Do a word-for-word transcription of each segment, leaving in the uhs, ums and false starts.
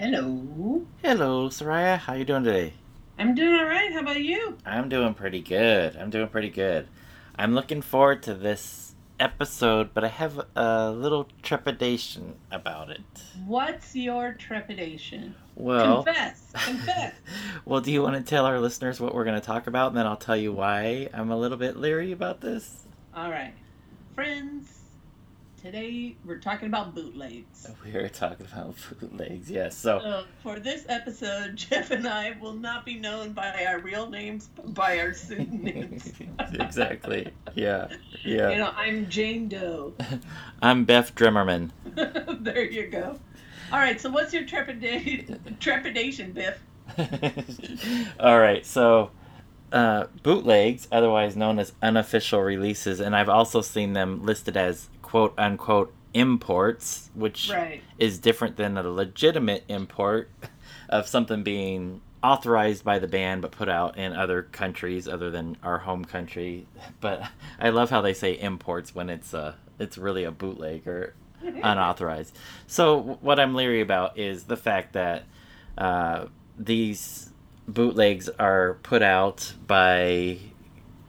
Hello. Hello, Soraya. How you doing today? I'm doing all right. How about you? I'm doing pretty good. I'm doing pretty good. I'm looking forward to this episode, but I have a little trepidation about it. What's your trepidation? Well, confess. Confess. Well, do you want to tell our listeners what we're going to talk about, and then I'll tell you why I'm a little bit leery about this? All right. Friends, today we're talking about bootlegs. We're talking about bootlegs, yes. So, so for this episode, Jeff and I will not be known by our real names, but by our pseudonyms. Exactly. Yeah. Yeah. You know, I'm Jane Doe. I'm Beth Drimmerman. There you go. All right. So what's your trepida- trepidation, Biff? All right. So. Uh, bootlegs, otherwise known as unofficial releases, and I've also seen them listed as quote unquote imports, which right. is different than a legitimate import of something being authorized by the band but put out in other countries other than our home country. But I love how they say imports when it's a, it's really a bootleg or unauthorized. So what I'm leery about is the fact that uh, these bootlegs are put out by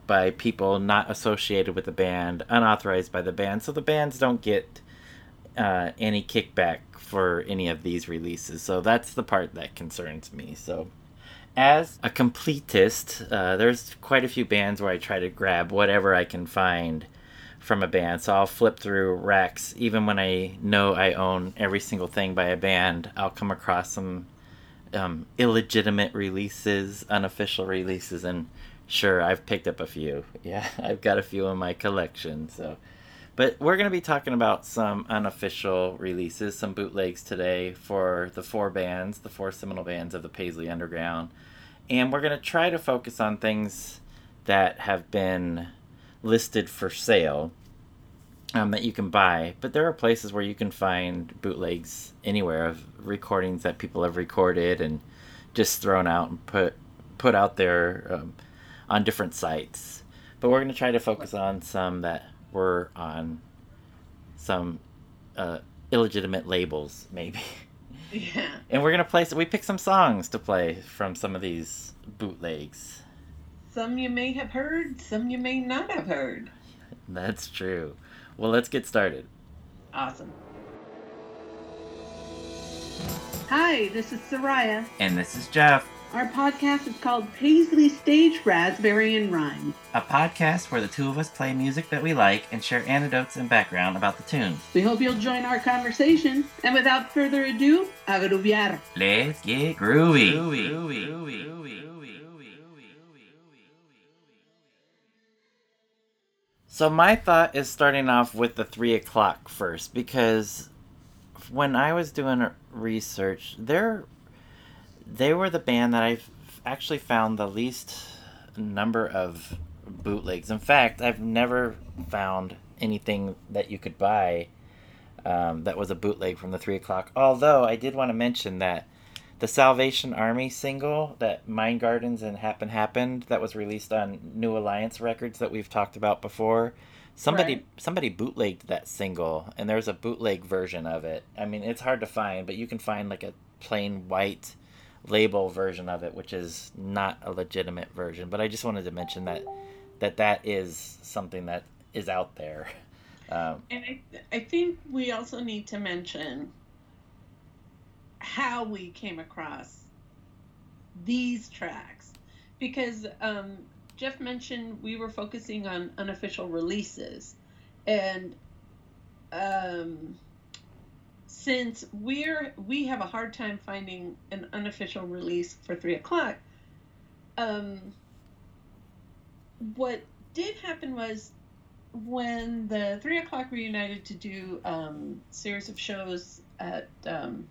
by people not associated with the band, unauthorized by the band, so the bands don't get uh, any kickback for any of these releases. So that's the part that concerns me. So as a completist, uh, there's quite a few bands where I try to grab whatever I can find from a band. So I'll flip through racks. Even when I know I own every single thing by a band, I'll come across some Um, illegitimate releases, unofficial releases, and sure, I've picked up a few. Yeah, I've got a few in my collection. So, but we're going to be talking about some unofficial releases, some bootlegs today for the four bands, the four seminal bands of the Paisley Underground, and we're going to try to focus on things that have been listed for sale Um, that you can buy, but there are places where you can find bootlegs anywhere of recordings that people have recorded and just thrown out and put put out there um, on different sites. But we're going to try to focus on some that were on some uh, illegitimate labels, maybe. Yeah. And we're going to play. So we picked some songs to play from some of these bootlegs. Some you may have heard, some you may not have heard. That's true. Well, let's get started. Awesome. Hi, this is Soraya. And this is Jeff. Our podcast is called Paisley Stage, Raspberry, and Rhyme. A podcast where the two of us play music that we like and share anecdotes and background about the tunes. We hope you'll join our conversation. And without further ado, a groovear. Let's get groovy. Groovy. Groovy. Groovy. Groovy. So my thought is starting off with the Three O'Clock first, because when I was doing research, they're, they were the band that I've actually found the least number of bootlegs. In fact, I've never found anything that you could buy um, that was a bootleg from the Three O'Clock. Although I did want to mention that the Salvation Army single, that Mind Gardens and Happen Happened, that was released on New Alliance Records that we've talked about before, somebody right. somebody bootlegged that single, and there's a bootleg version of it. I mean, it's hard to find, but you can find like a plain white label version of it, which is not a legitimate version. But I just wanted to mention that that, that is something that is out there. Um, and I, I think we also need to mention how we came across these tracks, because um, Jeff mentioned we were focusing on unofficial releases, and um, since we're we have a hard time finding an unofficial release for Three O'Clock, um, what did happen was when the Three O'Clock reunited to do um, series of shows at um,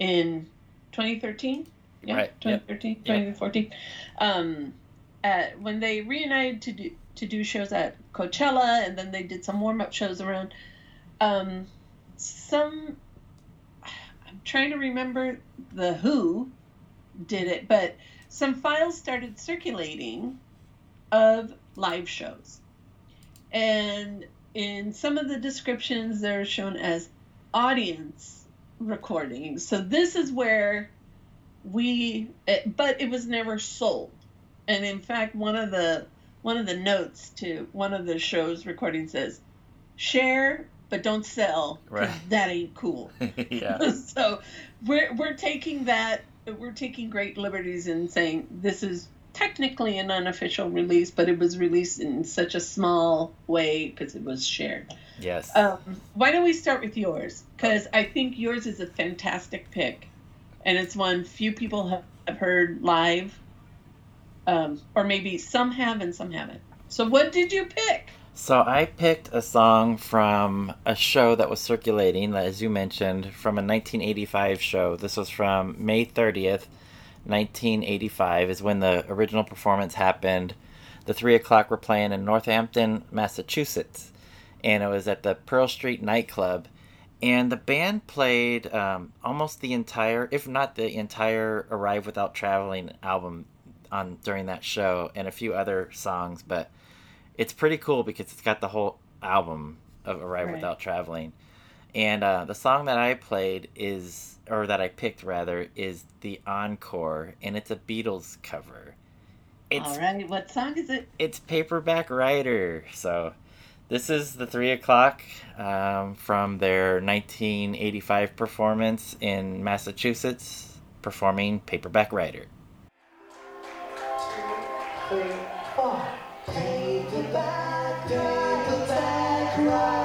in twenty thirteen, yeah, right. twenty thirteen, yep. twenty fourteen, um, at, when they reunited to do, to do shows at Coachella, and then they did some warm-up shows around, um, some, I'm trying to remember the who did it, but some files started circulating of live shows. And in some of the descriptions, they're shown as audience recording. So this is where we, it, but it was never sold. And in fact, one of the one of the notes to one of the show's recordings says, "Share but don't sell." Right. That ain't cool. Yeah. So we're we're taking that we're taking great liberties in saying this is technically an unofficial release, but it was released in such a small way because it was shared. Yes. Um, why don't we start with yours? Because I think yours is a fantastic pick, and it's one few people have, have heard live, um, or maybe some have and some haven't. So what did you pick? So I picked a song from a show that was circulating, as you mentioned, from a nineteen eighty-five show. This was from May thirtieth, nineteen eighty-five is when the original performance happened. The Three O'Clock were playing in Northampton, Massachusetts, and it was at the Pearl Street Nightclub. And the band played um, almost the entire, if not the entire, Arrive Without Traveling album on during that show, and a few other songs. But it's pretty cool because it's got the whole album of Arrive right. Without Traveling. And uh, the song that I played is, or that I picked rather, is The Encore, and it's a Beatles cover. It's, all right, what song is it? It's Paperback Writer. So this is The Three O'Clock um, from their nineteen eighty-five performance in Massachusetts, performing Paperback Writer. Two, three, four. Paperback, paperback writer.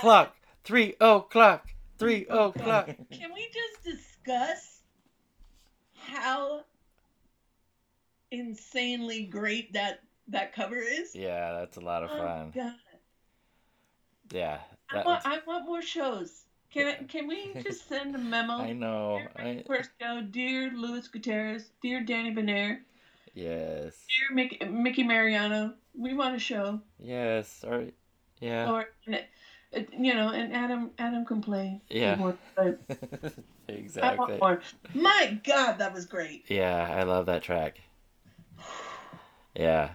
Clock, three o'clock, three o'clock. Can we just discuss how insanely great that that cover is? Yeah, that's a lot of oh fun. God. Yeah. I want, I want more shows. Can I, can we just send a memo? I know. I... First show, dear Louis Gutierrez, dear Danny Benair. Yes. Dear Mickey, Mickey Mariano, we want a show. Yes. Or yeah. Or. You know, and Adam Adam can play. Yeah. Exactly. My God, that was great. Yeah, I love that track. Yeah.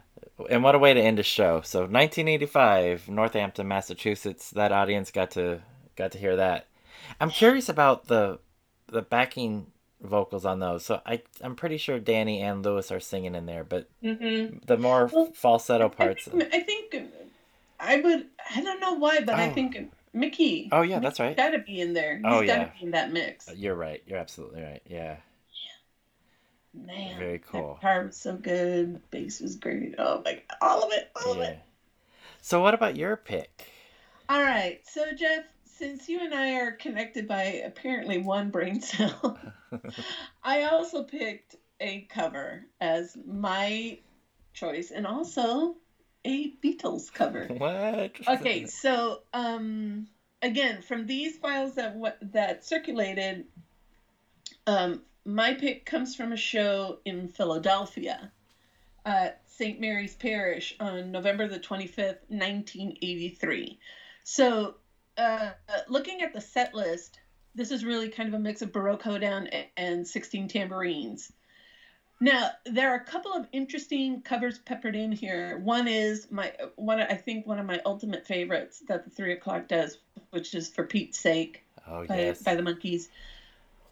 And what a way to end a show. So nineteen eighty-five, Northampton, Massachusetts, that audience got to got to hear that. I'm curious about the the backing vocals on those. So I, I'm pretty sure Danny and Louis are singing in there, but mm-hmm. the more well, falsetto parts. I think, I think I would, I don't know why, but oh. I think Mickey. Oh, yeah, that's right. He's got to be in there. He's oh, yeah. got to be in that mix. You're right. You're absolutely right. Yeah. Yeah. Man. Very cool. That part was so good. Bass was great. Oh, my God. All of it. All yeah. of it. So what about your pick? All right. So, Jeff, since you and I are connected by apparently one brain cell, I also picked a cover as my choice and also a Beatles cover. What? Okay, so um, again, from these files that w- that circulated, um, my pick comes from a show in Philadelphia, uh, Saint Mary's Parish, on November the twenty-fifth, nineteen eighty-three. So Uh, looking at the set list, this is really kind of a mix of Baroque Down and sixteen Tambourines. Now, there are a couple of interesting covers peppered in here. One is my one, I think one of my ultimate favorites that the Three O'Clock does, which is For Pete's Sake oh, by, yes. by the Monkees.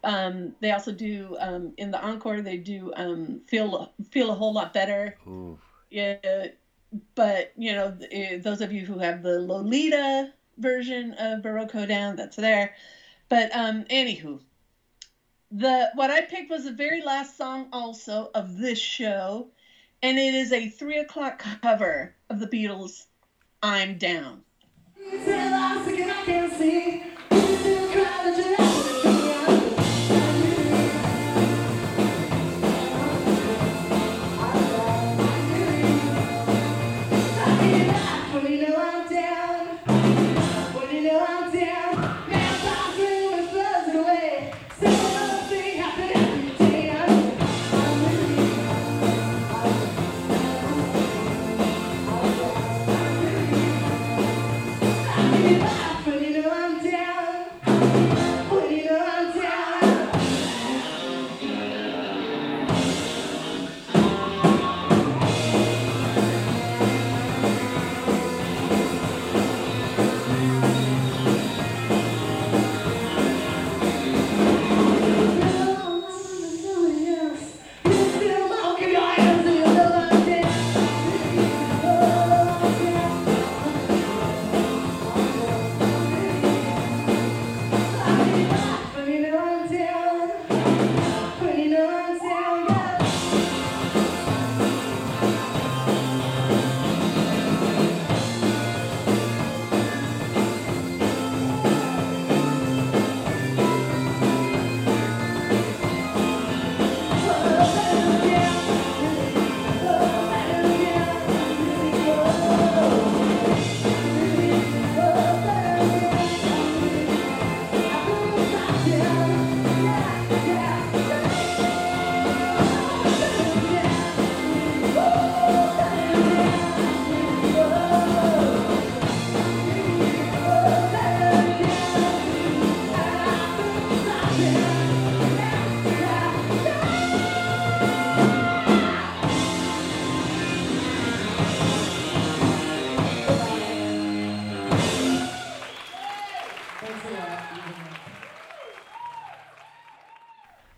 Um, they also do um, in the encore. They do um, feel feel a whole lot better. Ooh. Yeah, but you know, those of you who have the Lolita version of Baroque Down, that's there. But um anywho, the what I picked was the very last song also of this show, and it is a Three O'Clock cover of the Beatles' I'm Down.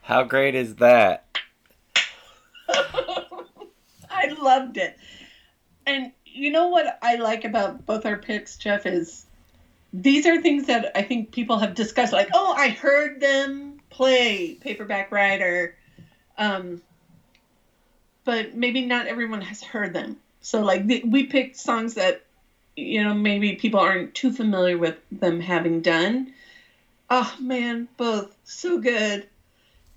How great is that? I loved it. And you know what I like about both our picks, Jeff, is these are things that I think people have discussed. Like, oh, I heard them play Paperback Writer. Um, but maybe not everyone has heard them. So, like, th- we picked songs that, you know, maybe people aren't too familiar with them having done. Oh, man, both. So good.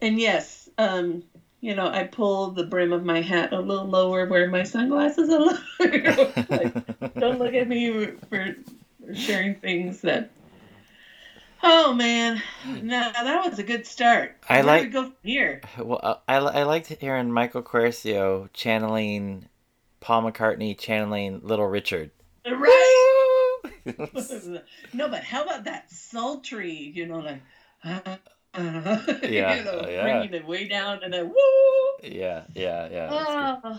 And yes, um, you know, I pull the brim of my hat a little lower, wear my sunglasses a little lower. Like, don't look at me for, for sharing things that. Oh man, no, that was a good start. I like to go from here. Well, I I liked hearing Michael Quercio channeling Paul McCartney, channeling Little Richard. Right. No, but how about that sultry? You know, like. Uh, Uh, yeah, you know, uh, yeah. Bringing it way down and then woo! Yeah, yeah, yeah. Uh.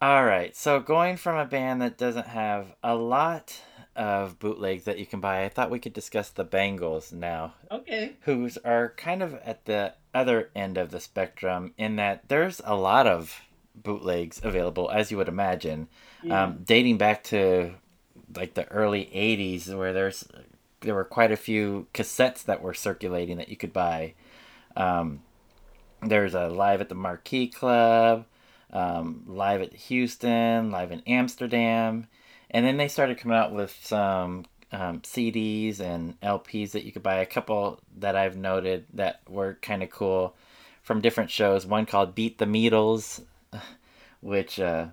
All right, so going from a band that doesn't have a lot of bootlegs that you can buy, I thought we could discuss the Bangles now. Okay. Who are kind of at the other end of the spectrum in that there's a lot of bootlegs available, as you would imagine, yeah. um, dating back to like the early eighties, where there's there were quite a few cassettes that were circulating that you could buy. Um, there's a Live at the Marquee Club, um, Live at Houston, Live in Amsterdam. And then they started coming out with some um, C Ds and L Ps that you could buy. A couple that I've noted that were kind of cool from different shows. One called Beat the Meatles, which uh,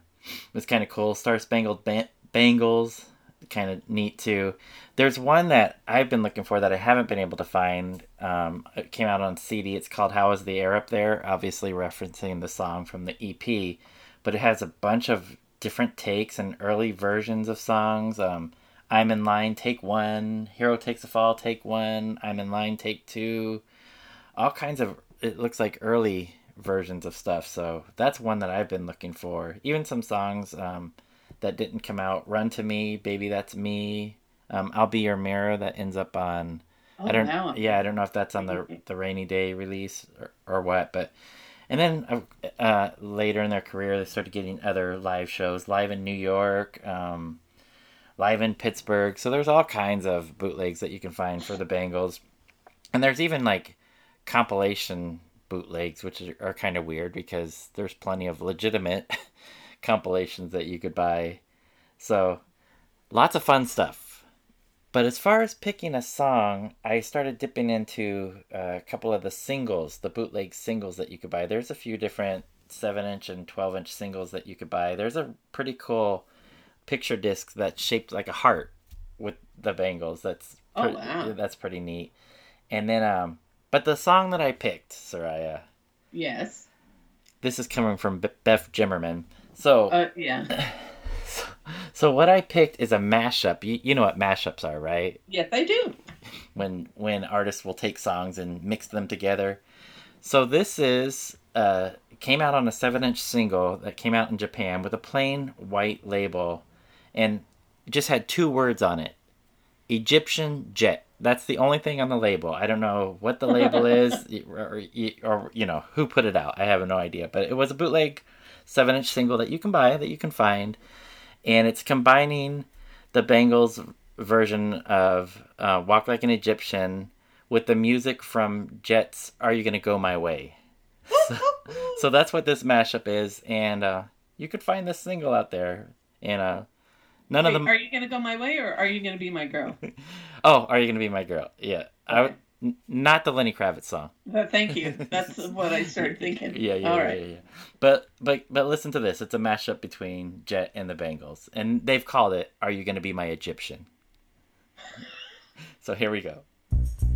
was kind of cool. Star Spangled ba- Bengals, kind of neat too. There's one that I've been looking for that I haven't been able to find. Um, it came out on C D. It's called How Is the Air Up There? Obviously referencing the song from the E P. But it has a bunch of different takes and early versions of songs. Um, I'm in Line, take one. Hero Takes a Fall, take one. I'm in Line, take two. All kinds of, it looks like early versions of stuff. So that's one that I've been looking for. Even some songs um, that didn't come out. Run to Me, Baby That's Me. Um, I'll Be Your Mirror, that ends up on, oh, I don't, now. yeah, I don't know if that's on the the Rainy Day release or, or what, but. And then uh, later in their career, they started getting other live shows, live in New York, um, live in Pittsburgh. So there's all kinds of bootlegs that you can find for the Bangles. And there's even like compilation bootlegs, which are, are kind of weird because there's plenty of legitimate compilations that you could buy. So lots of fun stuff. But as far as picking a song, I started dipping into a couple of the singles, the bootleg singles that you could buy. There's a few different seven-inch and twelve-inch singles that you could buy. There's a pretty cool picture disc that's shaped like a heart with the Bangles. That's pre- oh, wow. That's pretty neat. And then, um, but the song that I picked, Soraya. Yes. This is coming from B- Beth Drimmerman. So. Uh, yeah. So what I picked is a mashup. You you know what mashups are, right? Yes, I do. When when artists will take songs and mix them together. So this is uh came out on a seven-inch single that came out in Japan with a plain white label, and it just had two words on it: Egyptian Jet. That's the only thing on the label. I don't know what the label is or, or you know who put it out. I have no idea. But it was a bootleg seven-inch single that you can buy, that you can find. And it's combining the Bangles' version of uh, Walk Like an Egyptian with the music from Jet's Are You Gonna Go My Way? So, so that's what this mashup is. And uh, you could find this single out there. And uh, none Wait, of them... Are You Gonna Go My Way or Are You Gonna Be My Girl? Oh, Are You Gonna Be My Girl? Yeah. Okay. I would... Not the Lenny Kravitz song. Uh, thank you. That's what I started thinking. yeah, yeah, All yeah, right. yeah, yeah. But, but, but listen to this. It's a mashup between Jet and the Bangles. And they've called it, Are You Gonna Be My Egyptian? So here we go. Oh,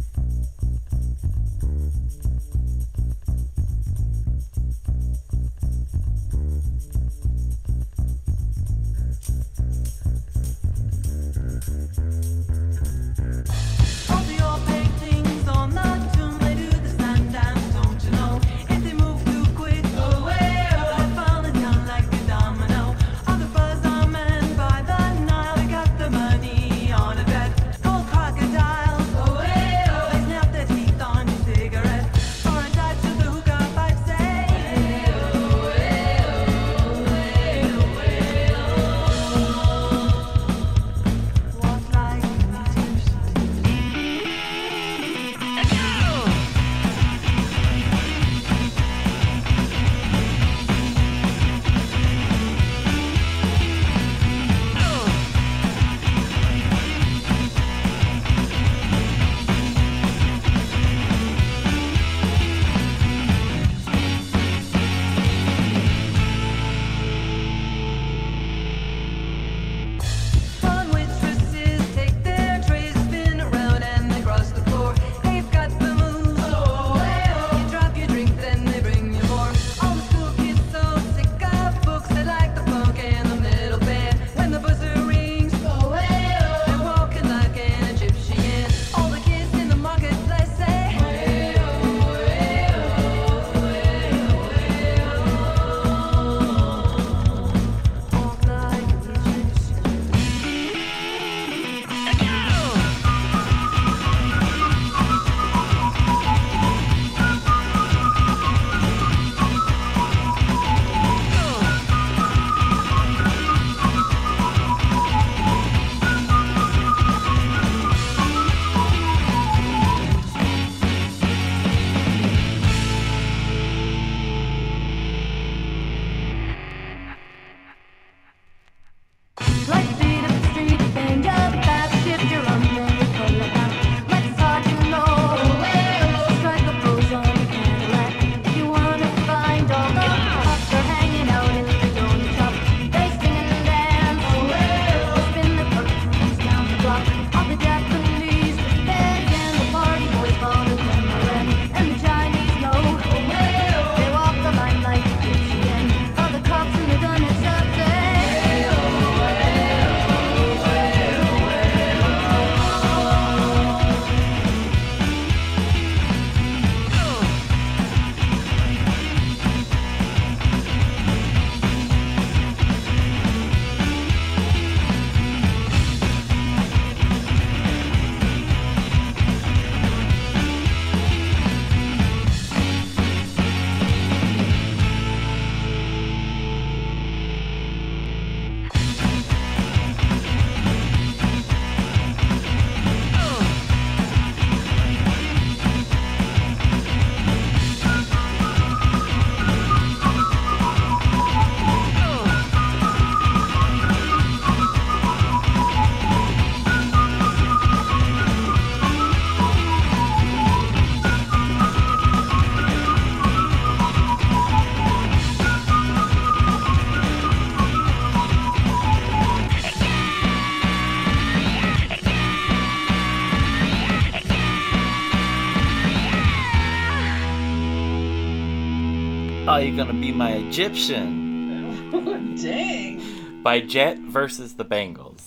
Are You Gonna Be My Egyptian? Dang. By Jet versus the Bengals.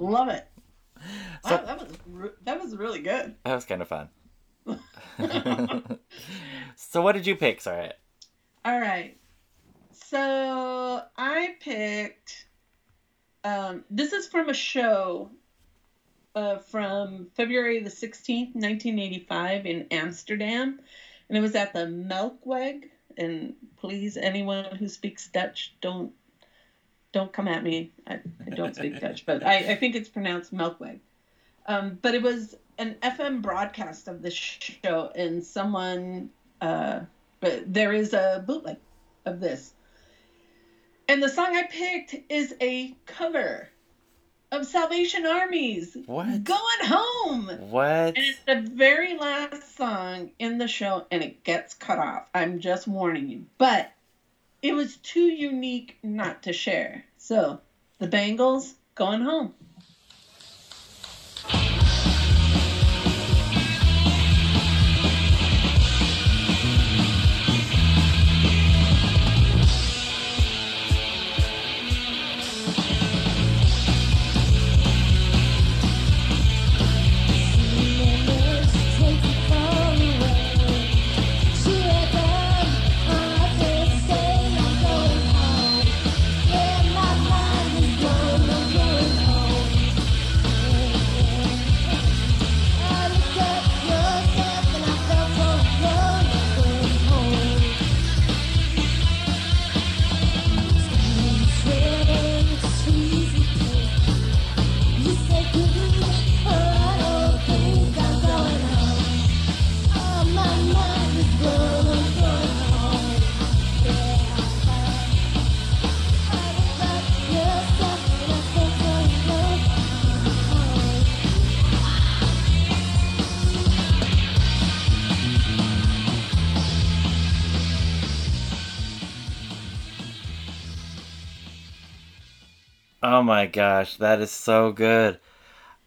Love it. So, wow, that was re- that was really good. That was kind of fun. So what did you pick, Soraya? All right. So I picked, um, this is from a show uh, from February the sixteenth, nineteen eighty-five in Amsterdam. And it was at the Melkweg. And please, anyone who speaks Dutch, don't don't come at me. I, I don't speak Dutch, but I, I think it's pronounced Melkweg. Um, but it was an F M broadcast of this show, and someone, uh, but there is a bootleg of this. And the song I picked is a cover of Salvation Army's what? Going Home. What? And it's the very last song in the show, and it gets cut off. I'm just warning you. But it was too unique not to share. So, the Bangles, Going Home. Oh my gosh, that is so good.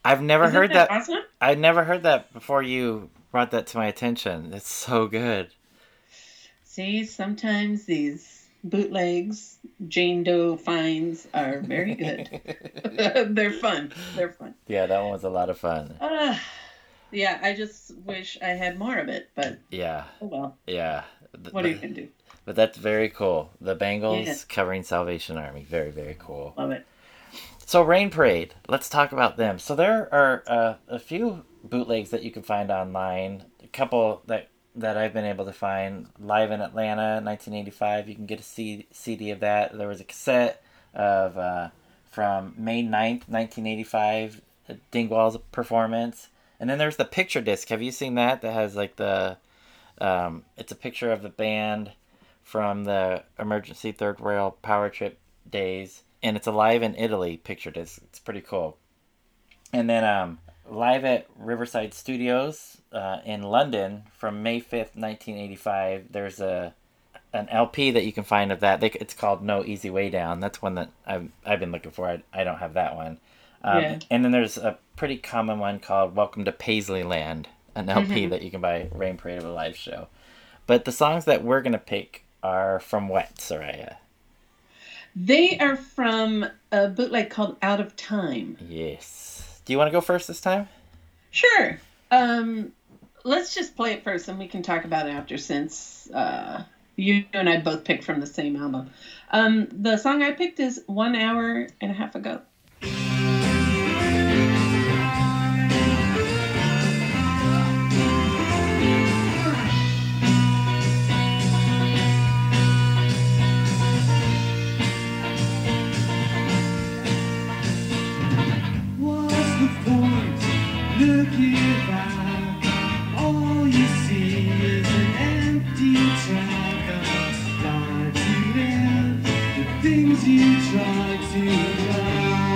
I've never Isn't heard that. that awesome? I never heard that before you brought that to my attention. It's so good. See, sometimes these bootlegs, Jane Doe finds are very good. They're fun. They're fun. Yeah, that one was a lot of fun. Uh, yeah, I just wish I had more of it, but yeah. Oh well. Yeah. What are you going to do? But that's very cool. The Bangles yeah. covering Salvation Army. Very, very cool. Love it. So Rain Parade, let's talk about them. So there are uh, a few bootlegs that you can find online. A couple that, that I've been able to find. Live in Atlanta, nineteen eighty-five. You can get a C- CD of that. There was a cassette of uh, from May ninth, nineteen eighty-five, Dingwall's performance. And then there's the picture disc. Have you seen that? That has like the, um, it's a picture of the band from the Emergency Third Rail Power Trip days. And it's a Live in Italy picture disc. It's pretty cool. And then um, Live at Riverside Studios uh, in London from May fifth, nineteen eighty-five. There's a an L P that you can find of that. They, it's called No Easy Way Down. That's one that I've, I've been looking for. I, I don't have that one. Um, yeah. And then there's a pretty common one called Welcome to Paisley Land, an L P mm-hmm. that you can buy Rain Parade of a live show. But the songs that we're going to pick are from what, Soraya? They are from a bootleg called Out of Time. Yes. Do you want to go first this time? Sure. Um, let's just play it first, and we can talk about it after, since uh, you and I both picked from the same album. Um, the song I picked is One Hour and a Half Ago. You try to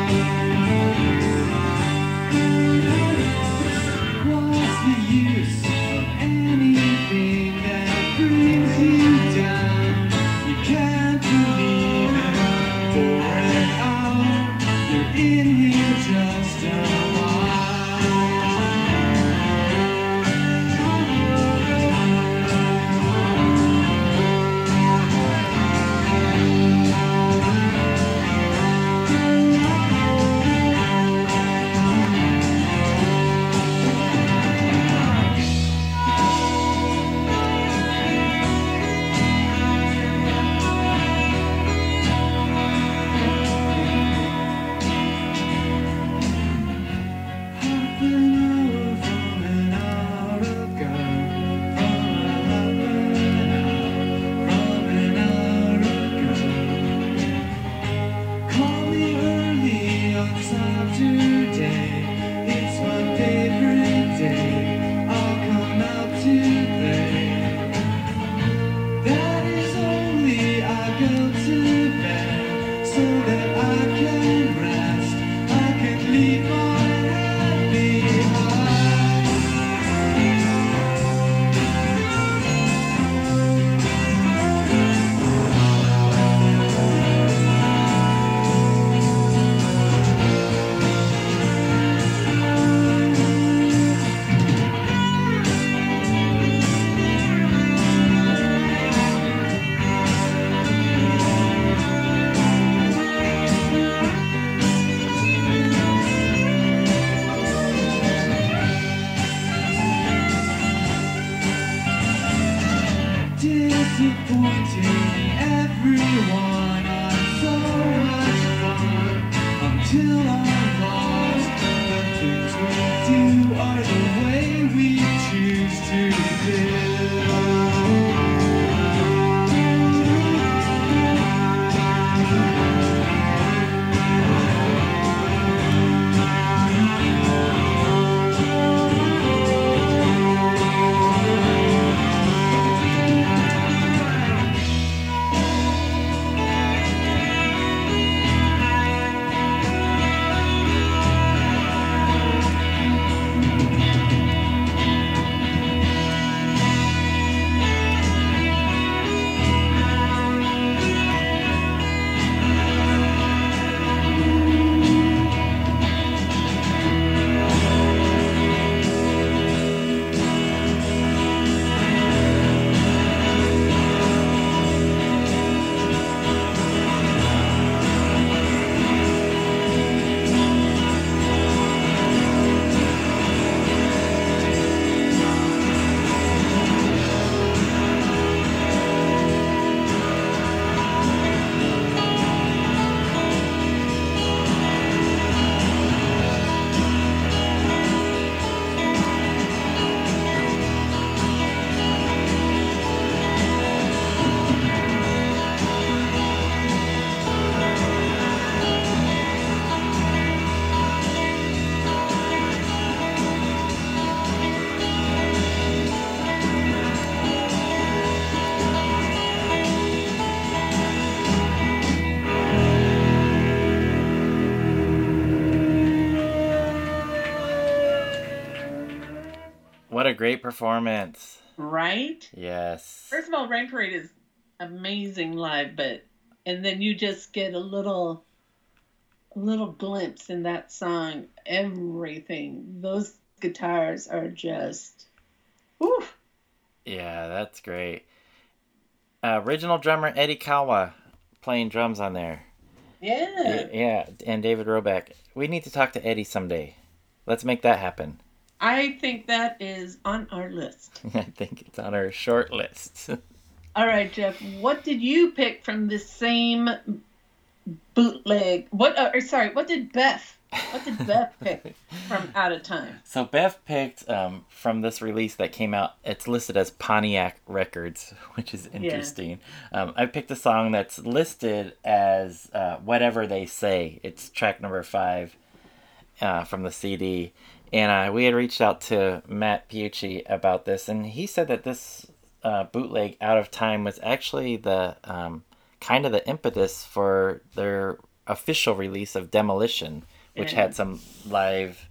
What a great performance. Right? Yes. First of all, Rain Parade is amazing live, but and then you just get a little a little glimpse in that song. Everything. Those guitars are just whew. Yeah, that's great. Uh, original drummer Eddie Kawa playing drums on there. Yeah. Yeah, and David Roback. We need to talk to Eddie someday. Let's make that happen. I think that is on our list. I think it's on our short list. All right, Jeff, what did you pick from the same bootleg? What? Uh, or sorry, what did Beth? What did Beth pick from Out of Time? So Beth picked um, from this release that came out. It's listed as Pontiac Records, which is interesting. Yeah. Um, I picked a song that's listed as uh, Whatever They Say. It's track number five uh, from the C D. And uh, we had reached out to Matt Piucci about this, and he said that this uh, bootleg Out of Time was actually the um, kind of the impetus for their official release of Demolition, which yeah. had some live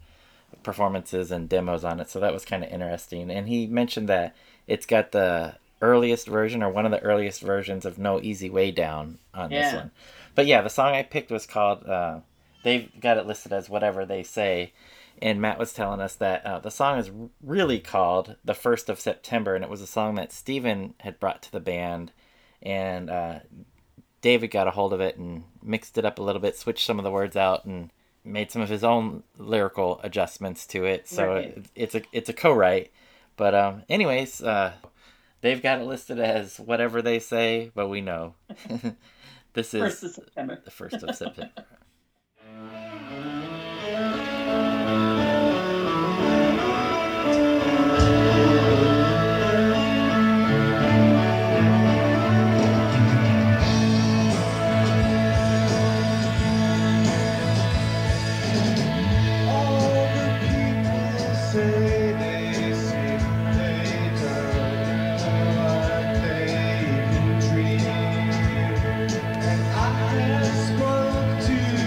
performances and demos on it. So that was kind of interesting. And he mentioned that it's got the earliest version or one of the earliest versions of No Easy Way Down on yeah. this one. But yeah, the song I picked was called, uh, they've got it listed as Whatever They Say. And Matt was telling us that uh, the song is really called The First of September, and it was a song that Steven had brought to the band, and uh, David got a hold of it and mixed it up a little bit, switched some of the words out, and made some of his own lyrical adjustments to it. So right. it, it's a it's a co-write. But um, anyways, uh, they've got it listed as Whatever They Say, but we know this is first of September. The First of September. Spoke to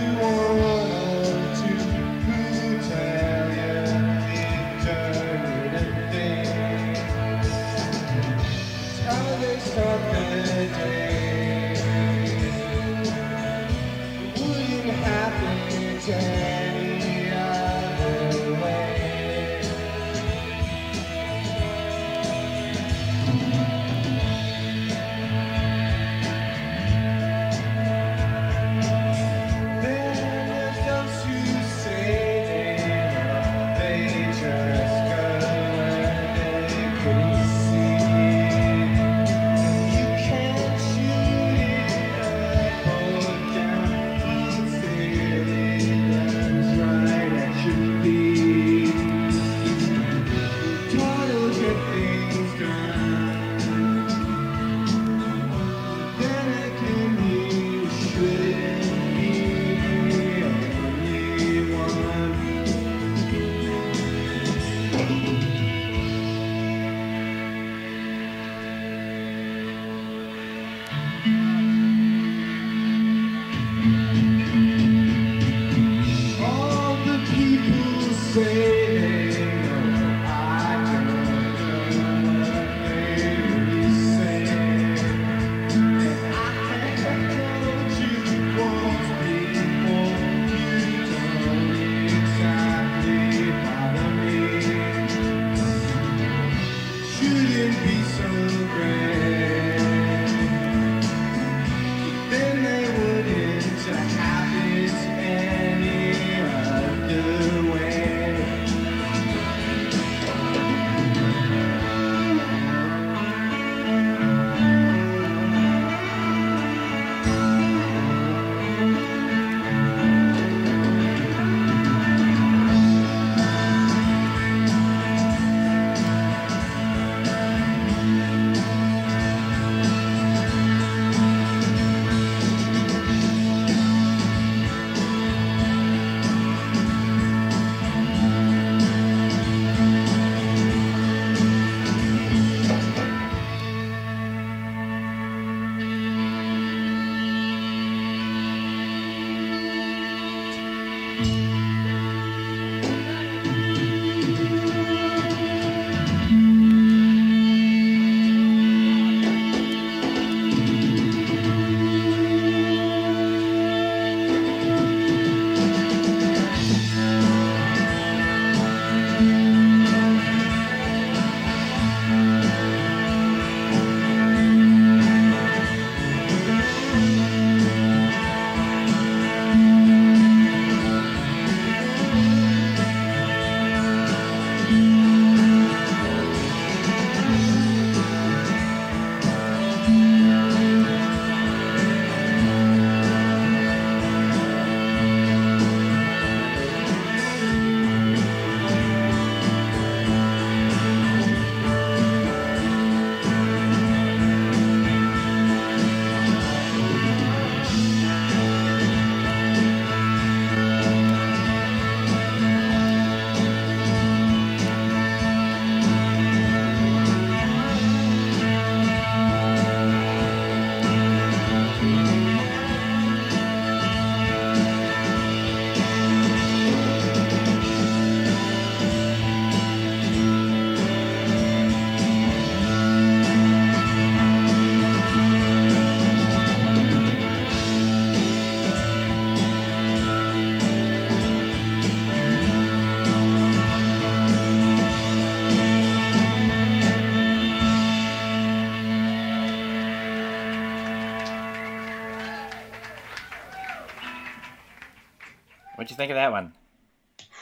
you think of that one?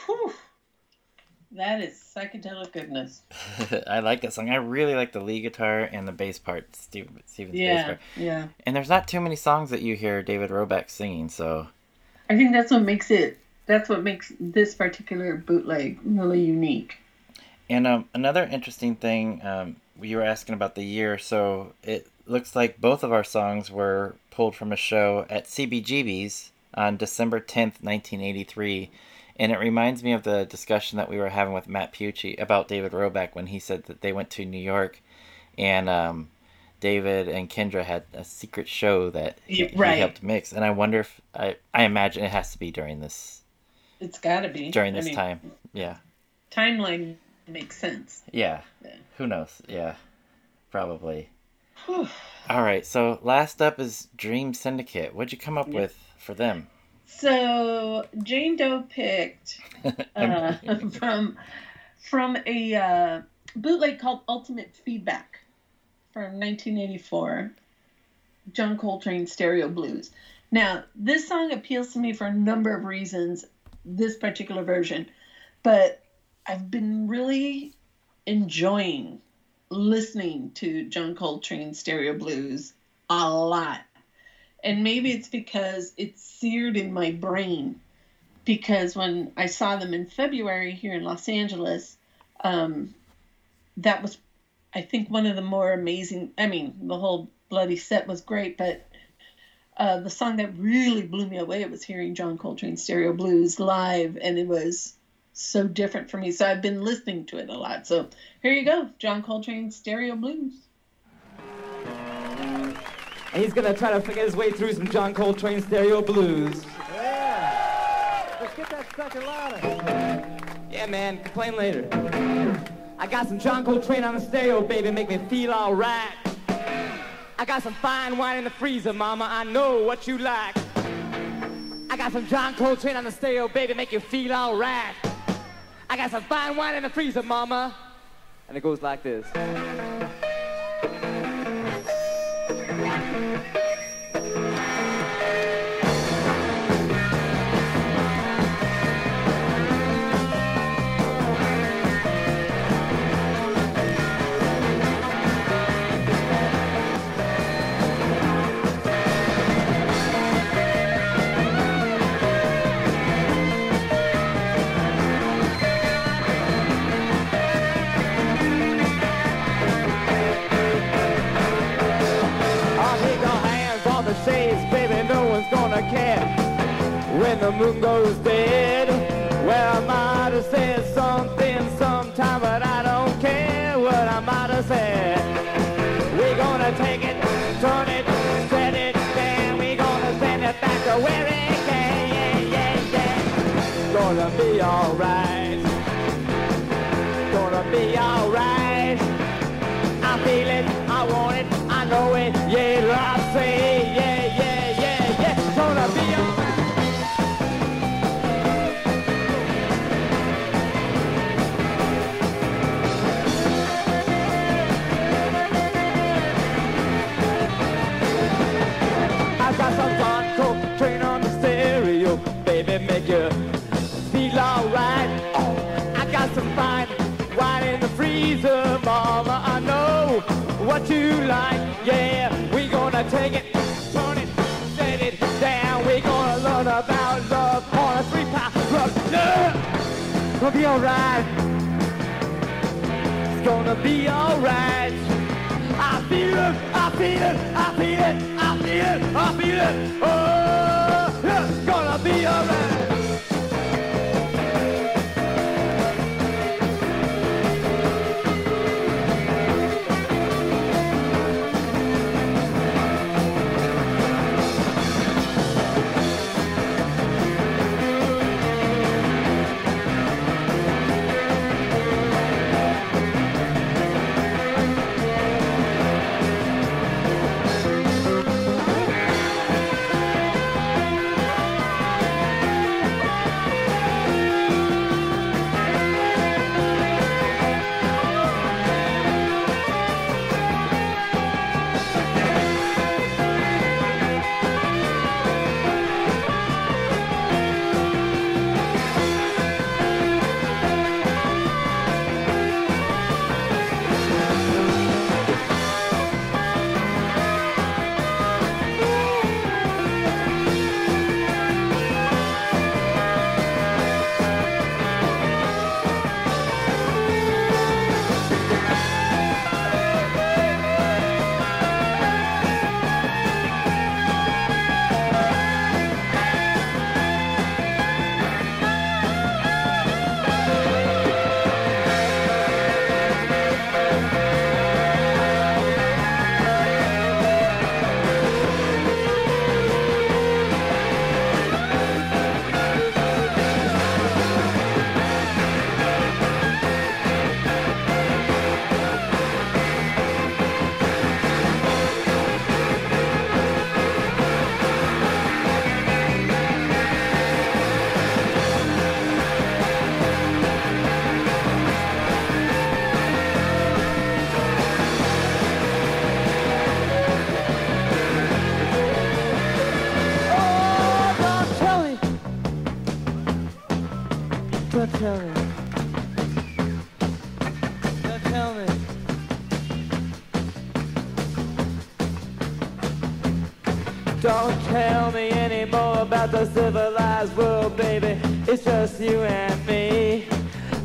Whew. That is psychedelic goodness. I like that song. I really like the lead guitar and the bass part, Steve, Steven's yeah, bass part. Yeah. And there's not too many songs that you hear David Roback singing, so. I think that's what makes it, that's what makes this particular bootleg really unique. And um, another interesting thing, um, you were asking about the year, so it looks like both of our songs were pulled from a show at C B G B's on December tenth, nineteen eighty-three. And it reminds me of the discussion that we were having with Matt Pucci about David Roback when he said that they went to New York and um, David and Kendra had a secret show that he, right. he helped mix. And I wonder if, I, I imagine it has to be during this. It's got to be. During this I mean, time. Yeah. Timeline makes sense. Yeah. yeah. Who knows? Yeah. Probably. All right. So last up is Dream Syndicate. What'd you come up yeah. with for them? So Jane Doe picked uh, from from a uh, bootleg called Ultimate Feedback from nineteen eighty-four, John Coltrane Stereo Blues. Now, this song appeals to me for a number of reasons, this particular version, but I've been really enjoying listening to John Coltrane Stereo Blues a lot. And maybe it's because it's seared in my brain, because when I saw them in February here in Los Angeles, um, that was, I think, one of the more amazing, I mean, the whole bloody set was great, but uh, the song that really blew me away was hearing John Coltrane Stereo Blues live, and it was so different for me. So I've been listening to it a lot. So here you go, John Coltrane Stereo Blues. And he's gonna try to figure his way through some John Coltrane Stereo Blues. Yeah! Let's get that sucker louder. Yeah, man, complain later. I got some John Coltrane on the stereo, baby, make me feel alright. I got some fine wine in the freezer, mama, I know what you like. I got some John Coltrane on the stereo, baby, make you feel alright. I got some fine wine in the freezer, mama. And it goes like this. When the moon goes dead, well, I might have said something sometime, but I don't care what I might have said. We're gonna take it, turn it, set it down. We're gonna send it back to where it came. Yeah, yeah, yeah. Gonna be alright. Gonna be alright. I feel it, I want it, I know it. Yeah, I say it. Mama, I know what you like, yeah, we're gonna take it, turn it, set it down, we're gonna learn about love on a three-power club, yeah, gonna be alright, it's gonna be alright, I feel it, I feel it, I feel it, I feel it, I feel it, oh, yeah, it's gonna be alright. Don't tell me anymore about the civilized world, baby. It's just you and me.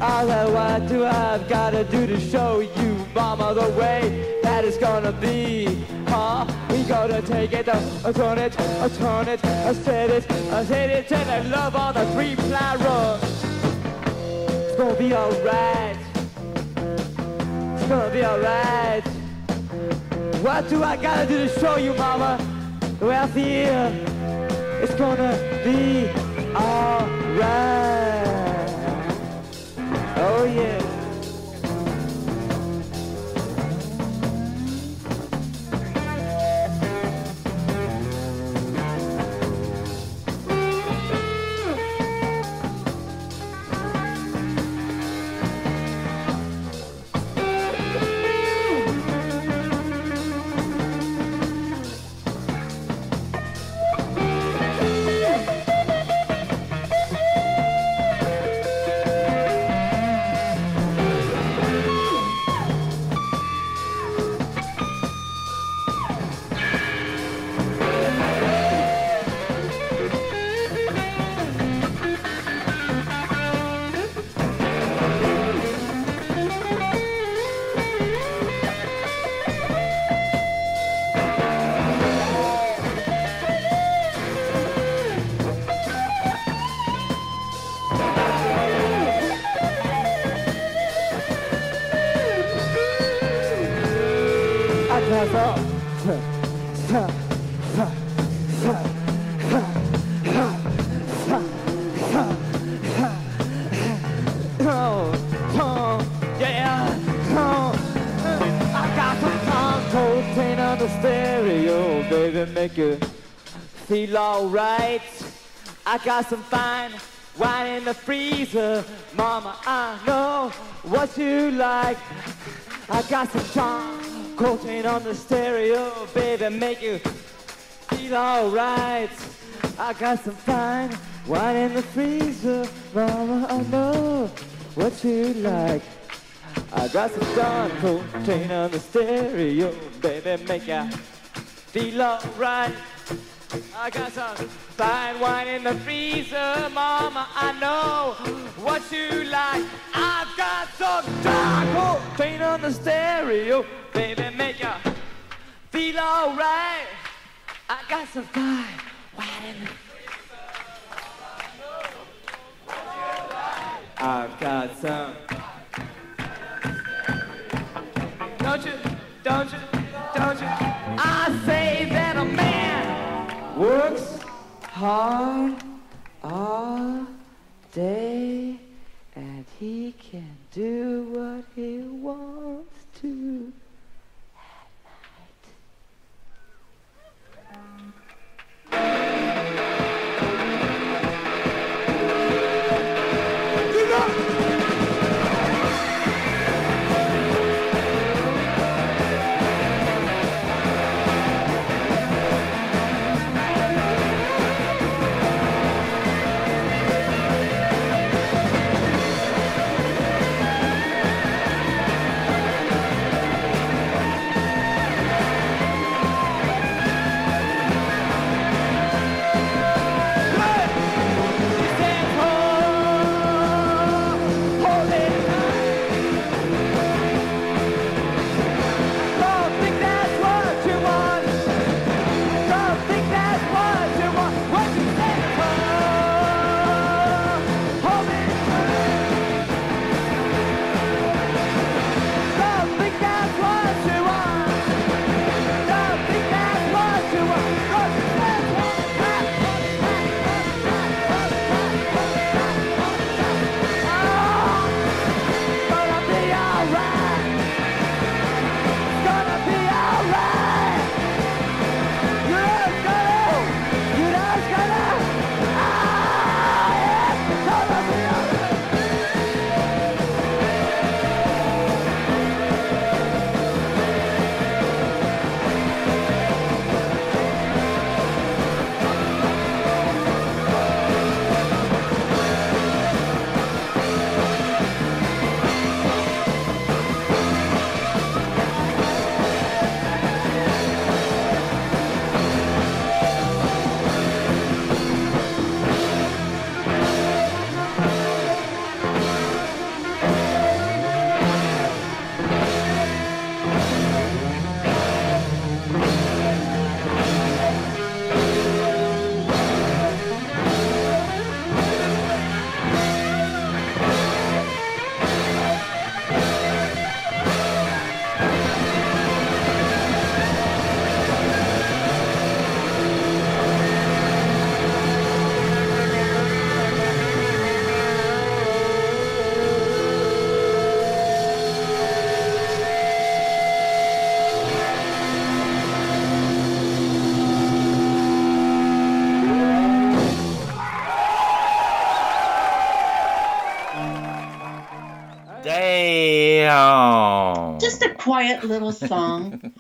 All that, what do I've gotta do to show you, mama, the way that it's gonna be? Huh? We gotta take it, uh, turn it, uh, turn it, uh, set it, uh, set it, and I love on the three-ply rug. It's gonna be alright. It's gonna be alright. What do I gotta do to show you, mama? Well, here, it's gonna be alright. Oh yeah. Feel alright. I got some fine wine in the freezer, mama. I know what you like. I got some charm coating on the stereo, baby, make you feel alright. I got some fine wine in the freezer, mama. I know what you like. I got some charm coating on the stereo, baby, make you feel alright. I got some fine wine in the freezer, mama, I know what you like. I've got some dark paint on the stereo, baby, make ya feel alright. I got some fine wine in the freezer, mama, I know what you like. I've got some. Don't you, don't you, don't you? I say that a man works hard all day and he can do what he wants to at night. Give up! quiet little song.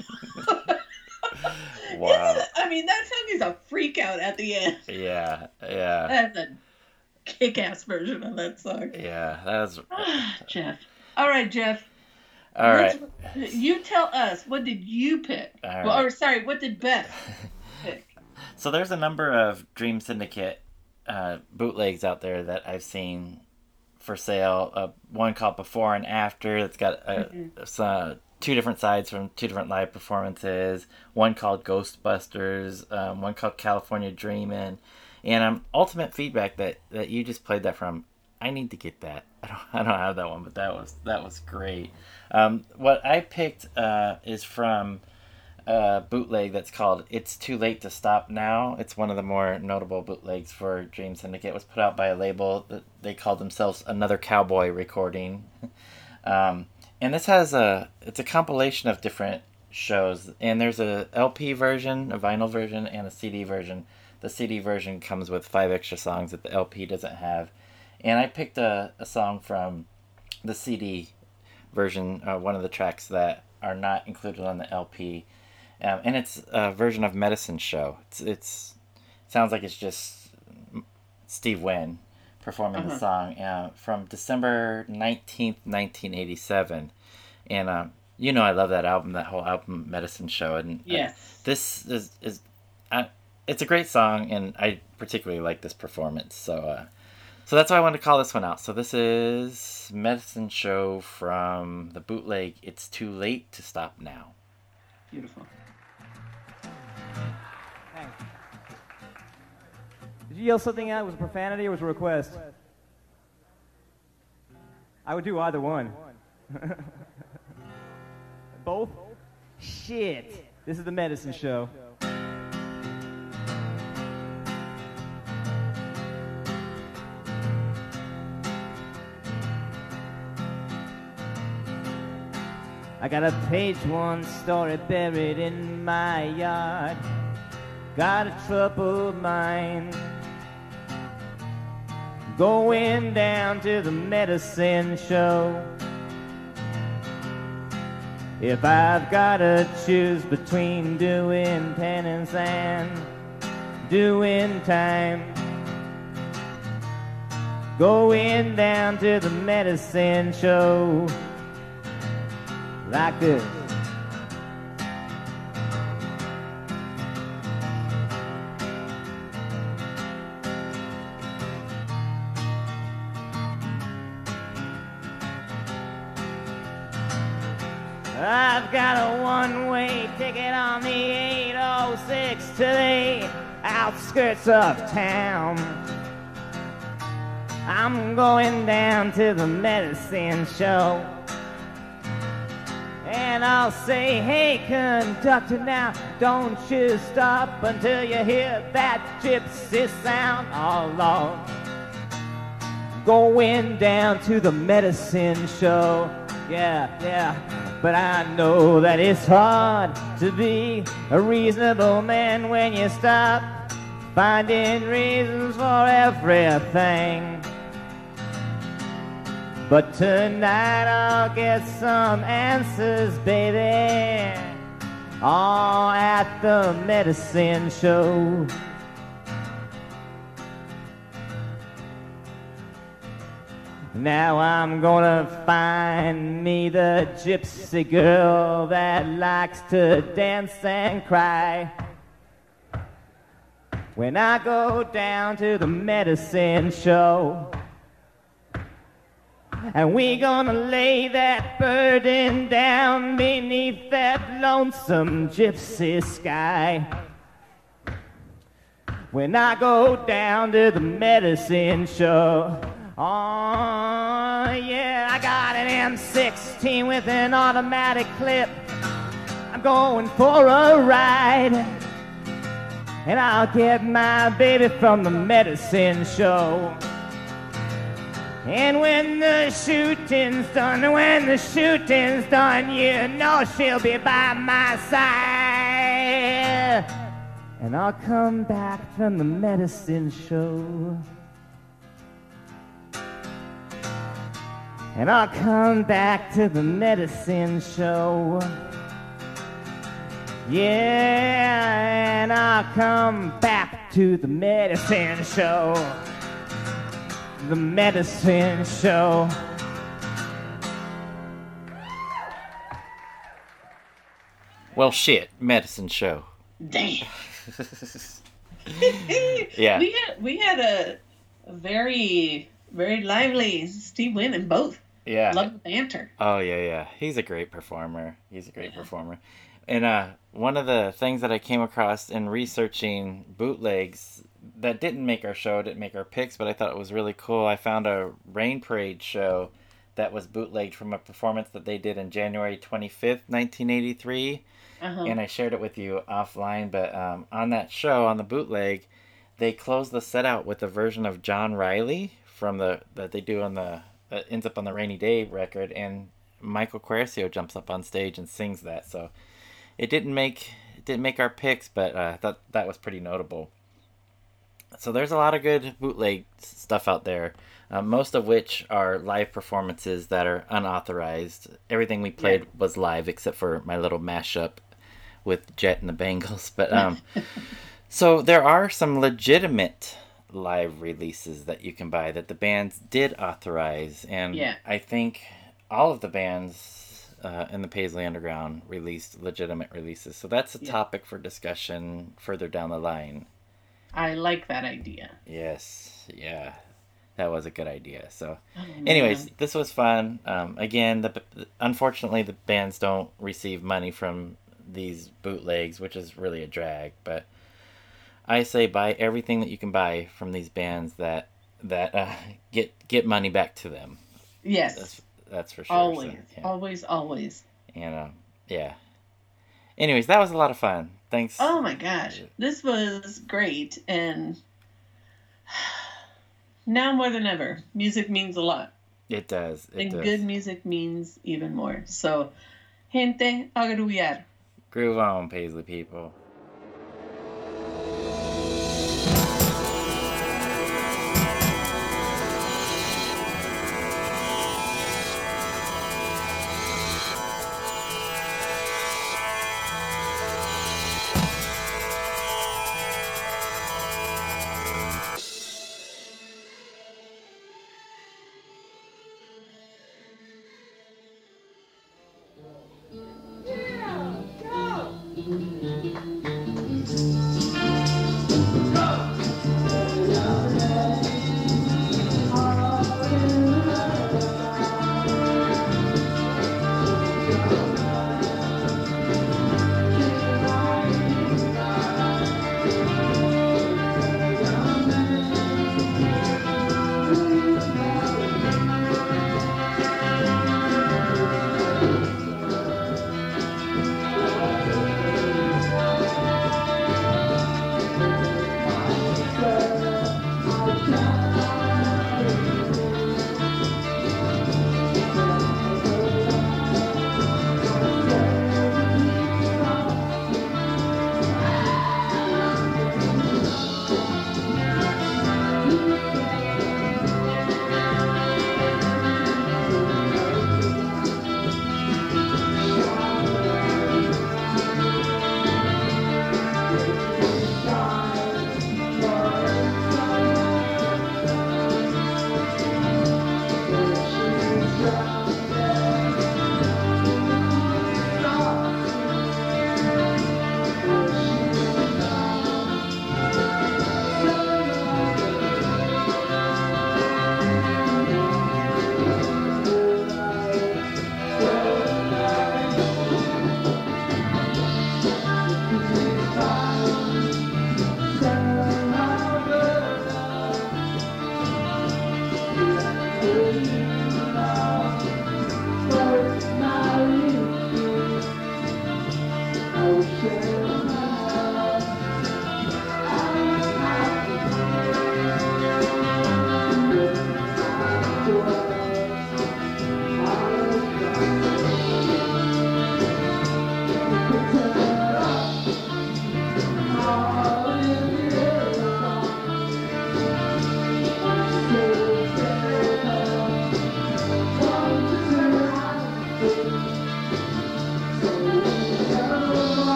Wow. Isn't, I mean, that song is a freak out at the end. Yeah, yeah. That's a kick-ass version of that song. Yeah, that was... Ah, Jeff. All right, Jeff. All Let's... right. You tell us, what did you pick? All right. Well, or, sorry, what did Beth pick? So there's a number of Dream Syndicate uh, bootlegs out there that I've seen for sale. Uh, one called Before and After that's got a... Mm-hmm. Some, two different sides from two different live performances, one called Ghostbusters, um, one called California Dreamin', and um, Ultimate Feedback that, that you just played that from. I need to get that. I don't I don't have that one, but that was that was great. Um, what I picked uh, is from a bootleg that's called It's Too Late to Stop Now. It's one of the more notable bootlegs for Dream Syndicate. It was put out by a label that they called themselves Another Cowboy Recording. um And this has a, it's a compilation of different shows. And there's a L P version, a vinyl version, and a C D version. The C D version comes with five extra songs that the L P doesn't have. And I picked a, a song from the C D version, uh, one of the tracks that are not included on the L P. Um, and it's a version of Medicine Show. It's, it's sounds like it's just Steve Wynn performing uh-huh. the song uh, from December nineteenth, nineteen eighty-seven. And um, you know I love that album, that whole album, Medicine Show. And yes. I, this is, is I, it's a great song, and I particularly like this performance. So uh, so that's why I wanted to call this one out. So this is Medicine Show from the bootleg It's Too Late to Stop Now. Beautiful. Thanks. Did you yell something out? Was it profanity or was it a request? I would do either one. Both? Shit. This is the Medicine Show. I got a page one story buried in my yard. Got a troubled mind. Going down to the medicine show. If I've gotta choose between doing penance and doing time, going down to the medicine show like this. I've got a one-way ticket on the eight oh six to the outskirts of town. I'm going down to the medicine show. And I'll say, hey, conductor, now don't you stop until you hear that gypsy sound. All along, going down to the medicine show. Yeah, yeah, but I know that it's hard to be a reasonable man when you stop finding reasons for everything. But tonight I'll get some answers, baby, all at the medicine show. Now I'm gonna find me the gypsy girl that likes to dance and cry. When I go down to the medicine show, and we gonna lay that burden down beneath that lonesome gypsy sky. When I go down to the medicine show. Oh, yeah, I got an M sixteen with an automatic clip. I'm going for a ride. And I'll get my baby from the medicine show. And when the shooting's done, when the shooting's done, you know she'll be by my side. And I'll come back from the medicine show. And I'll come back to the medicine show. Yeah, and I'll come back to the medicine show. The medicine show. Well, shit, medicine show. Damn. Yeah. We had we had a, a very very lively Steve Wynn in both. Yeah. Love the banter. Oh yeah, yeah. He's a great performer. He's a great yeah. performer. And uh, one of the things that I came across in researching bootlegs that didn't make our show, didn't make our picks, but I thought it was really cool. I found a Rain Parade show that was bootlegged from a performance that they did in January twenty-fifth, nineteen eighty-three. Uh-huh. And I shared it with you offline, but um, on that show, on the bootleg, they closed the set out with a version of John Riley from the that they do on the that ends up on the Rainy Day record, and Michael Quercio jumps up on stage and sings that. So it didn't make it didn't make our picks, but uh, I thought that was pretty notable. So there's a lot of good bootleg stuff out there, uh, most of which are live performances that are unauthorized. Everything we played yeah. was live except for my little mashup with Jet and the Bengals. But um, so there are some legitimate live releases that you can buy that the bands did authorize. And yeah. I think all of the bands uh, in the Paisley Underground released legitimate releases. So that's a yeah. topic for discussion further down the line. I like that idea. Yes, yeah, that was a good idea. So, oh, anyways, this was fun. Um, again, the unfortunately the bands don't receive money from these bootlegs, which is really a drag. But I say buy everything that you can buy from these bands that that uh, get get money back to them. Yes, that's, that's for sure. Always, so, yeah. always, always. And um, yeah. Anyways, that was a lot of fun. Thanks. Oh my gosh. This was great. And now more than ever, music means a lot. It does. It and does. Good music means even more. So, gente, a groovear. Groove on, Paisley people.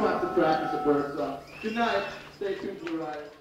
we'll have to practice a bird song. Good night. Stay tuned for the ride.